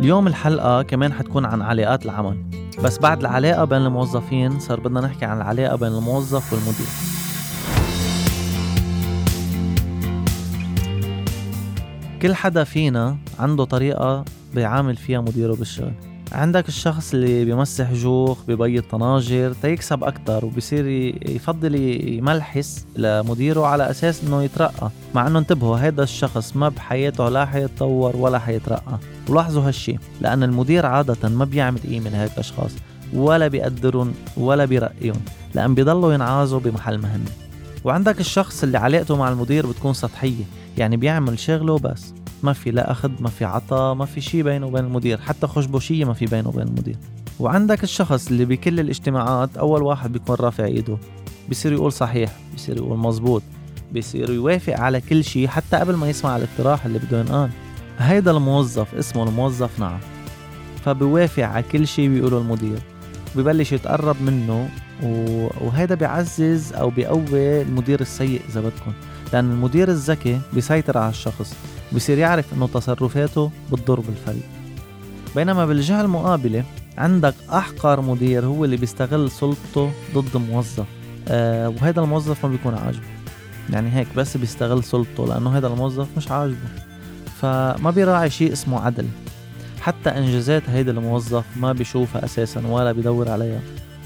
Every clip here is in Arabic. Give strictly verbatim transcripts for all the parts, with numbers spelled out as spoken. اليوم الحلقة كمان حتكون عن علاقات العمل، بس بعد العلاقة بين الموظفين صار بدنا نحكي عن العلاقة بين الموظف والمدير. كل حدا فينا عنده طريقة بيعامل فيها مديره بالشغل. عندك الشخص اللي بيمسح جوخ، ببيض طناجر تيكسب أكتر، وبيصير يفضل يملحس لمديره على أساس إنه يترقى، مع إنه انتبهوا هيدا الشخص ما بحياته لا حيتطور ولا حيترقى. ولاحظوا هالشي لأن المدير عادة ما بيعمل قيمة لهيك الأشخاص، ولا بيقدرهم ولا بيرقيهم، لأن بيضلوا ينعازوا بمحل مهنة. وعندك الشخص اللي علاقته مع المدير بتكون سطحية، يعني بيعمل شغله بس، ما في لا أخذ، ما في عطاء، ما في شي بينه وبين المدير، حتى خشبوشية ما في بينه وبين المدير. وعندك الشخص اللي بكل الاجتماعات أول واحد بيكون رافع إيده، بيصير يقول صحيح، بيصير يقول مزبوط، بيصير يوافق على كل شي حتى قبل ما يسمع الاقتراح اللي بده ينقال. هيدا الموظف اسمه الموظف نعم، فبيوافق على كل شي بيقوله المدير، ببلش يتقرب منه، وهذا بيعزز أو بيقوي المدير السيء إذا بدكم، لأن المدير الذكي بيسيطر على الشخص، بيصير يعرف إنه تصرفاته بتضر بالفريق. بينما بالجهة المقابلة عندك أحقر مدير هو اللي بيستغل سلطته ضد موظف، آه وهذا الموظف ما بيكون عاجبه، يعني هيك بس بيستغل سلطته لأنه هذا الموظف مش عاجبه، فما بيراعي شيء اسمه عدل. حتى إنجازات هيدا الموظف ما بيشوفها أساسا ولا بيدور عليها،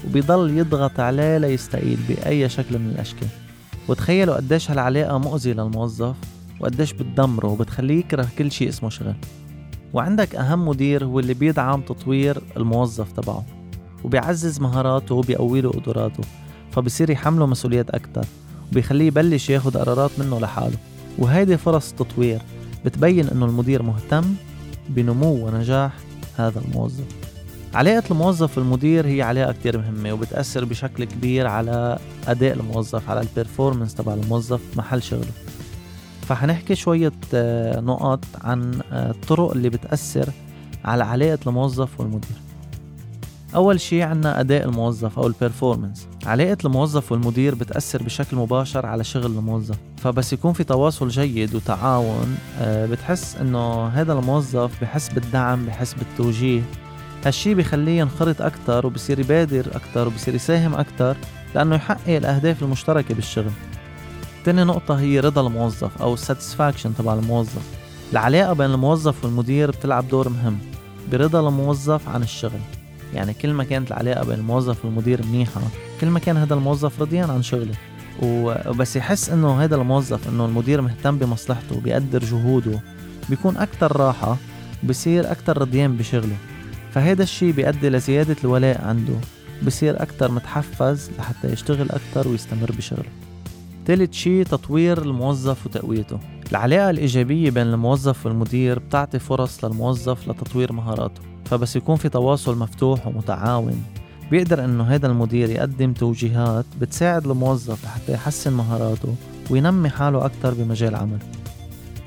وبيضل يضغط عليه ليستقيل بأي شكل من الأشكال. وتخيلوا قديش هالعلاقة مؤذية للموظف، وقديش بتدمره وبتخليه يكره كل شيء اسمه شغل. وعندك أهم مدير هو اللي بيدعم تطوير الموظف تبعه، وبيعزز مهاراته وبيقويله قدراته، فبصير يحمله مسؤوليات أكتر، وبيخليه يبلش ياخد قرارات منه لحاله. وهيدي فرص التطوير، بتبين إنه المدير مهتم بنمو ونجاح هذا الموظف. علاقة الموظف والمدير هي علاقة كتير مهمة، وبتأثر بشكل كبير على أداء الموظف، على البرفورمنس تبع الموظف محل شغله. فحنحكي شوية نقاط عن الطرق اللي بتأثر على علاقة الموظف والمدير. أول شيء عنا أداء الموظف أو البرفورمنس. علاقة الموظف والمدير بتأثر بشكل مباشر على شغل الموظف، فبس يكون في تواصل جيد وتعاون بتحس إنه هذا الموظف بحس بالدعم، بحس بالتوجيه. هالشي بيخليه ينخرط أكتر، وبصير يبادر أكتر، وبصير يساهم أكتر، لأنه يحقق الأهداف المشتركة بالشغل. تاني نقطة هي رضا الموظف أو الساتسفاكشن تبع الموظف. العلاقة بين الموظف والمدير بتلعب دور مهم برضا الموظف عن الشغل، يعني كل ما كانت العلاقة بين الموظف والمدير منيحة، كل ما كان هذا الموظف رضيان عن شغله، وبس يحس إنه هذا الموظف إنه المدير مهتم بمصلحته، بيقدر جهوده، بيكون أكتر راحة، بصير أكتر رضيان بشغله. فهذا الشيء بيؤدي لزيادة الولاء عنده، بصير أكتر متحفز لحتى يشتغل أكتر ويستمر بشغله. ثالث شيء تطوير الموظف وتقويته. العلاقة الإيجابية بين الموظف والمدير بتعطي فرص للموظف لتطوير مهاراته، فبس يكون في تواصل مفتوح ومتعاون، بيقدر إنه هذا المدير يقدم توجيهات بتساعد الموظف حتى يحسن مهاراته وينمي حاله أكتر بمجال عمله.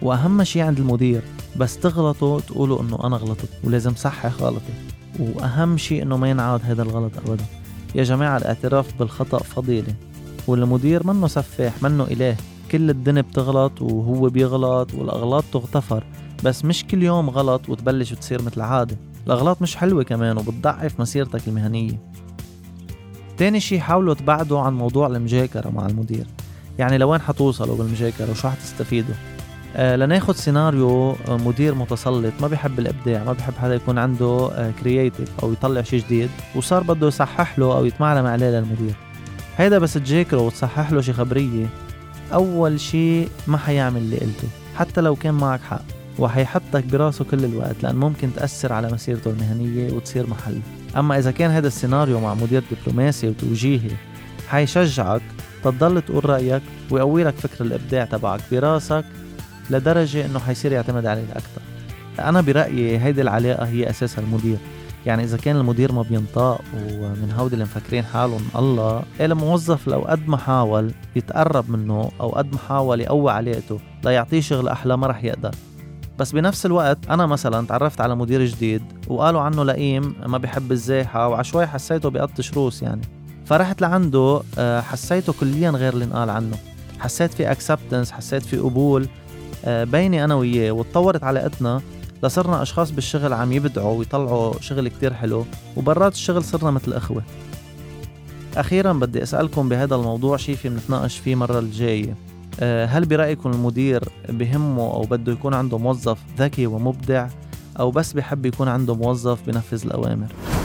وأهم شيء عند المدير بس تغلطوا تقولوا إنه أنا غلطت ولازم صحح غلطي، وأهم شيء إنه ما ينعاد هذا الغلط أبدا. يا جماعة الاعتراف بالخطأ فضيلة، والمدير منه سفاح، منه إله، كل الدنيا بتغلط وهو بيغلط، والأغلاط تغتفر، بس مش كل يوم غلط وتبلش وتصير مثل العادة. الأغلاط مش حلوة كمان، وبتضعف مسيرتك المهنية. تاني شي حاولوا تبعدوا عن موضوع المجاكرة مع المدير، يعني لوين حتوصلوا بالمجاكرة وشو حتستفيدوا. آه لناخد سيناريو مدير متسلط ما بيحب الإبداع، ما بيحب حدا يكون عنده كرياتيف آه أو يطلع شي جديد، وصار بده يصحح له أو يتمعلم عليه للمدير. هيدا بس تجاكره وتصحح له شي خبرية، أول شي ما حيعمل اللي قلته حتى لو كان معك حق، وحيحطك براسه كل الوقت، لأن ممكن تأثر على مسيرته المهنية وتصير محله. أما إذا كان هذا السيناريو مع مدير دبلوماسي وتوجيهي، حيشجعك تضل تقول رأيك ويقوي لك فكر الإبداع تبعك براسك، لدرجة أنه حيصير يعتمد عليك أكتر. أنا برأيي هيدي العلاقة هي أساسها المدير، يعني إذا كان المدير ما بينطاق ومن هودي اللي مفكرين حالهم الله، الموظف لو قد ما حاول يتقرب منه أو قد ما حاول يقوي علاقته لا يعطيه شغل أحلى ما رح يقدر. بس بنفس الوقت أنا مثلا تعرفت على مدير جديد وقالوا عنه لئيم، ما بيحب الزيحة، وعشوائي حسيته بيقطش روس يعني، فرحت لعنده حسيته كليا غير اللي نقال عنه، حسيت في acceptance، حسيت في قبول بيني أنا وياه، وتطورت علاقتنا لصرنا أشخاص بالشغل عم يبدعوا ويطلعوا شغل كتير حلو، وبرات الشغل صرنا مثل أخوة. أخيراً بدي أسألكم بهذا الموضوع شي في منتناقش فيه مرة الجاية، هل برأيكم المدير بهمه أو بده يكون عنده موظف ذكي ومبدع، أو بس بحب يكون عنده موظف بنفذ الأوامر؟